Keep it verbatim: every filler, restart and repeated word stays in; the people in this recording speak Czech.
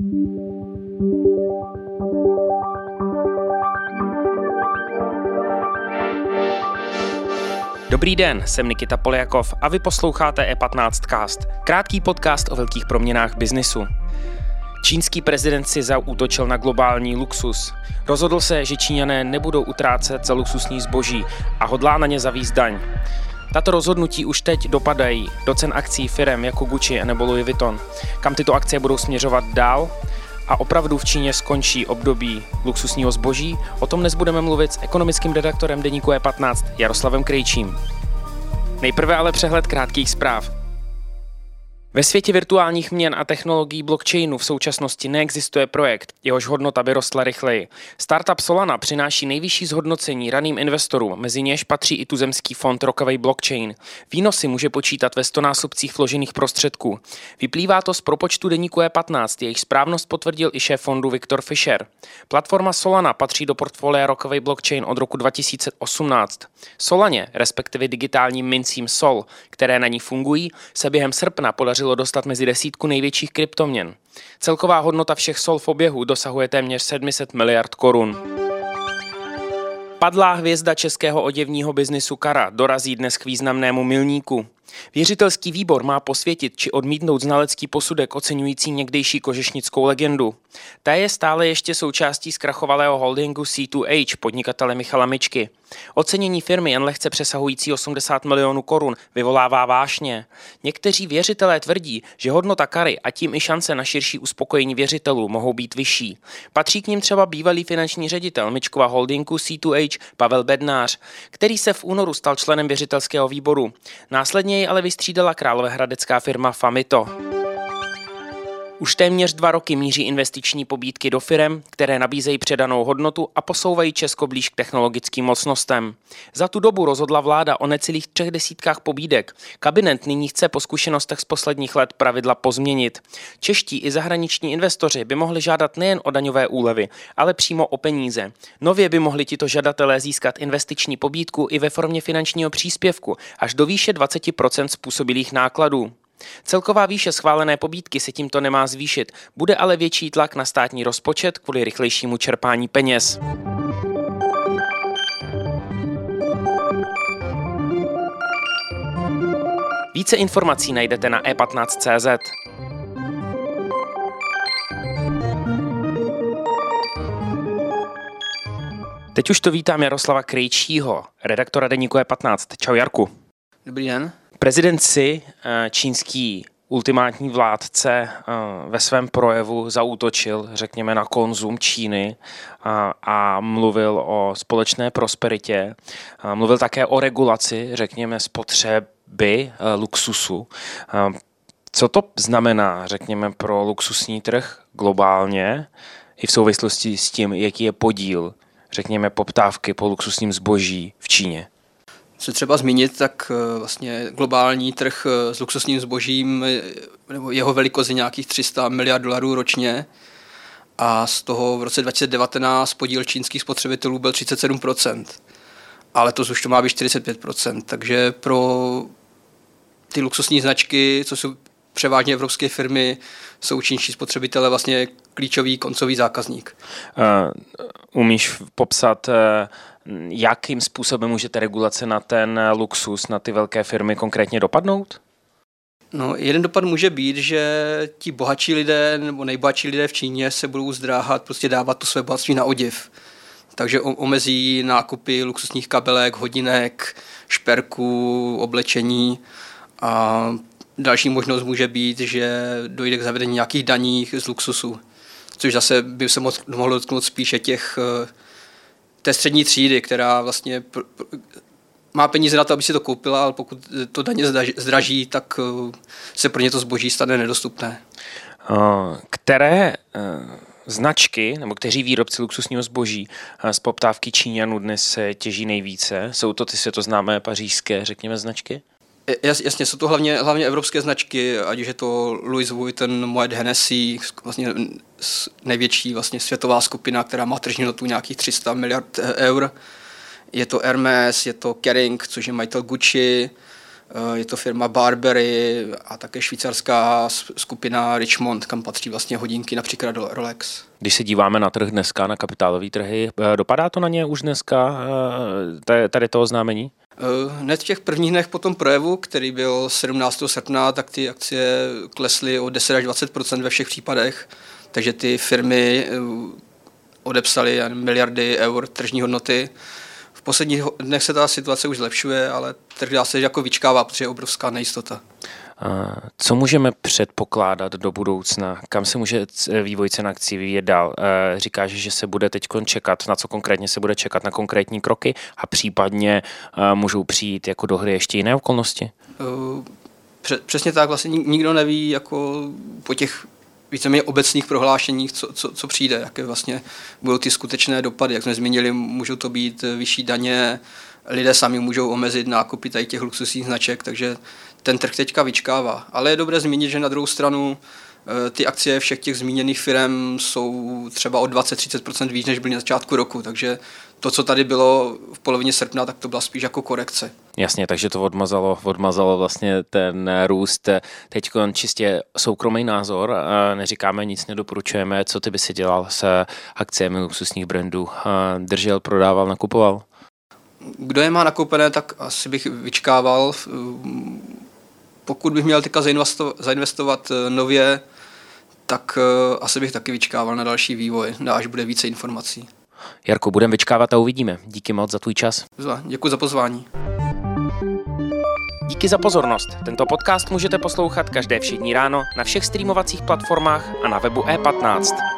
Dobrý den, jsem Nikita Poljakov a vy posloucháte E patnáct cast, krátký podcast o velkých proměnách biznisu. Čínský prezident si zaútočil na globální luxus. Rozhodl se, že Číňané nebudou utrácet za luxusní zboží a hodlá na ně zavést daň. Tato rozhodnutí už teď dopadají do cen akcí firem jako Gucci nebo Louis Vuitton. Kam tyto akcie budou směřovat dál? A opravdu v Číně skončí období luxusního zboží? O tom dnes budeme mluvit s ekonomickým redaktorem deníku E patnáct Jaroslavem Krejčím. Nejprve ale přehled krátkých zpráv. Ve světě virtuálních měn a technologií blockchainu v současnosti neexistuje projekt, jehož hodnota by rostla rychleji. Startup Solana přináší nejvyšší zhodnocení raným investorům, mezi něž patří i tuzemský fond Rockaway Blockchain. Výnosy může počítat ve stonásobcích vložených prostředků. Vyplývá to z propočtu deníku E patnáct, jejich správnost potvrdil i šéf fondu Viktor Fischer. Platforma Solana patří do portfolia Rockaway Blockchain od roku dva tisíce osmnáct. Solaně, respektive digitálním mincím Sol, které na ní fungují, se během srpna podařilo dostat mezi desítku největších kryptoměn. Celková hodnota všech sol v oběhu dosahuje téměř sedm set miliard korun. Padlá hvězda českého oděvního biznisu Kara dorazí dnes k významnému milníku. Věřitelský výbor má posvětit či odmítnout znalecký posudek oceňující někdejší kožešnickou legendu. Ta je stále ještě součástí zkrachovalého holdingu C dva H podnikatele Michala Mičky. Ocenění firmy jen lehce přesahující osmdesát milionů korun vyvolává vášně. Někteří věřitelé tvrdí, že hodnota Kary a tím i šance na širší uspokojení věřitelů mohou být vyšší. Patří k nim třeba bývalý finanční ředitel Mičkova holdingu C dva H Pavel Bednář, který se v únoru stal členem věřitelského výboru. Následně jej ale vystřídala královéhradecká firma Famito. Už téměř dva roky míří investiční pobídky do firem, které nabízejí předanou hodnotu a posouvají Česko blíž k technologickým mocnostem. Za tu dobu rozhodla vláda o necelých třech desítkách pobídek. Kabinet nyní chce po zkušenostech z posledních let pravidla pozměnit. Čeští i zahraniční investoři by mohli žádat nejen o daňové úlevy, ale přímo o peníze. Nově by mohli tito žadatelé získat investiční pobídku i ve formě finančního příspěvku až do výše dvacet procent způsobilých nákladů. Celková výše schválené pobídky se tímto nemá zvýšit, bude ale větší tlak na státní rozpočet kvůli rychlejšímu čerpání peněz. Více informací najdete na e patnáct tečka cz. Teď už to vítám Jaroslava Krejčího, redaktora deníku E patnáct. Čau Jarku. Dobrý den. Prezident Xi, čínský ultimátní vládce, ve svém projevu zaútočil, řekněme, na konzum Číny a, a mluvil o společné prosperitě. A mluvil také o regulaci, řekněme, spotřeby luxusu. A co to znamená, řekněme, pro luxusní trh globálně i v souvislosti s tím, jaký je podíl, řekněme, poptávky po luxusním zboží v Číně? Se třeba zmínit, tak vlastně globální trh s luxusním zbožím, nebo jeho velikost je nějakých tři sta miliard dolarů ročně a z toho v roce dva tisíce devatenáct podíl čínských spotřebitelů byl třicet sedm procent, ale to už to má být čtyřicet pět procent, takže pro ty luxusní značky, co jsou převážně evropské firmy, jsou čínští spotřebitelé vlastně klíčový koncový zákazník. Uh, umíš popsat, uh, jakým způsobem může ta regulace na ten luxus, na ty velké firmy konkrétně dopadnout? No, jeden dopad může být, že ti bohatší lidé nebo nejbohatší lidé v Číně se budou zdráhat prostě dávat to své bohatství na oděv. Takže omezí nákupy luxusních kabelek, hodinek, šperků, oblečení a další možnost může být, že dojde k zavedení nějakých daní z luxusu, což zase by se mohlo dotknout spíše těch, té střední třídy, která vlastně má peníze na to, aby si to koupila, ale pokud to daně zdraží, tak se pro ně to zboží stane nedostupné. Které značky, nebo kteří výrobci luxusního zboží z poptávky Číňanů dnes těží nejvíce? Jsou to ty světoznámé pařížské, řekněme, značky? Jasně, jsou to hlavně, hlavně evropské značky, ať už je to Louis Vuitton, Moet Hennessy, vlastně největší vlastně světová skupina, která má tržní hodnotu nějakých tři sta miliard eur. Je to Hermes, je to Kering, což je majitel Gucci, Je to firma Burberry a také švýcarská skupina Richmond, kam patří vlastně hodinky, například Rolex. Když se díváme na trh dneska, na kapitálové trhy, dopadá to na ně už dneska tady toho oznámení? Hned v těch prvních dnech po tom projevu, který byl sedmnáctého srpna, tak ty akcie klesly o deset až dvacet procent ve všech případech, takže ty firmy odepsaly miliardy eur tržní hodnoty. V posledních dnech se ta situace už zlepšuje, ale trh dá se jako vyčkává, protože je obrovská nejistota. Co můžeme předpokládat do budoucna? Kam se může vývoj cen akcí vyvíjet dál? Říkáš, že se bude teď čekat, na co konkrétně se bude čekat, na konkrétní kroky a případně můžou přijít jako do hry ještě jiné okolnosti? Přesně tak, vlastně nikdo neví jako po těch víceméně obecných prohlášeních, co, co, co přijde, jaké vlastně budou ty skutečné dopady. Jak jsme zmínili, můžou to být vyšší daně, lidé sami můžou omezit nákupy tady těch luxusních značek, takže ten trh teďka vyčkává. Ale je dobré zmínit, že na druhou stranu ty akcie všech těch zmíněných firm jsou třeba o dvacet až třicet procent víc, než byly na začátku roku, takže to, co tady bylo v polovině srpna, tak to byla spíš jako korekce. Jasně, takže to odmazalo, odmazalo vlastně ten růst. Teď čistě soukromý názor, neříkáme nic, nedoporučujeme, co ty by si dělal s akciemi luxusních brandů? Držel, prodával, nakupoval? Kdo je má nakoupené, tak asi bych vyčkával. Pokud bych měl teďka zainvestovat nově, tak asi bych taky vyčkával na další vývoj, až bude více informací. Jarko, budeme vyčkávat a uvidíme. Díky moc za tvůj čas. Děkuji za pozvání. Díky za pozornost. Tento podcast můžete poslouchat každé všední ráno na všech streamovacích platformách a na webu E patnáct.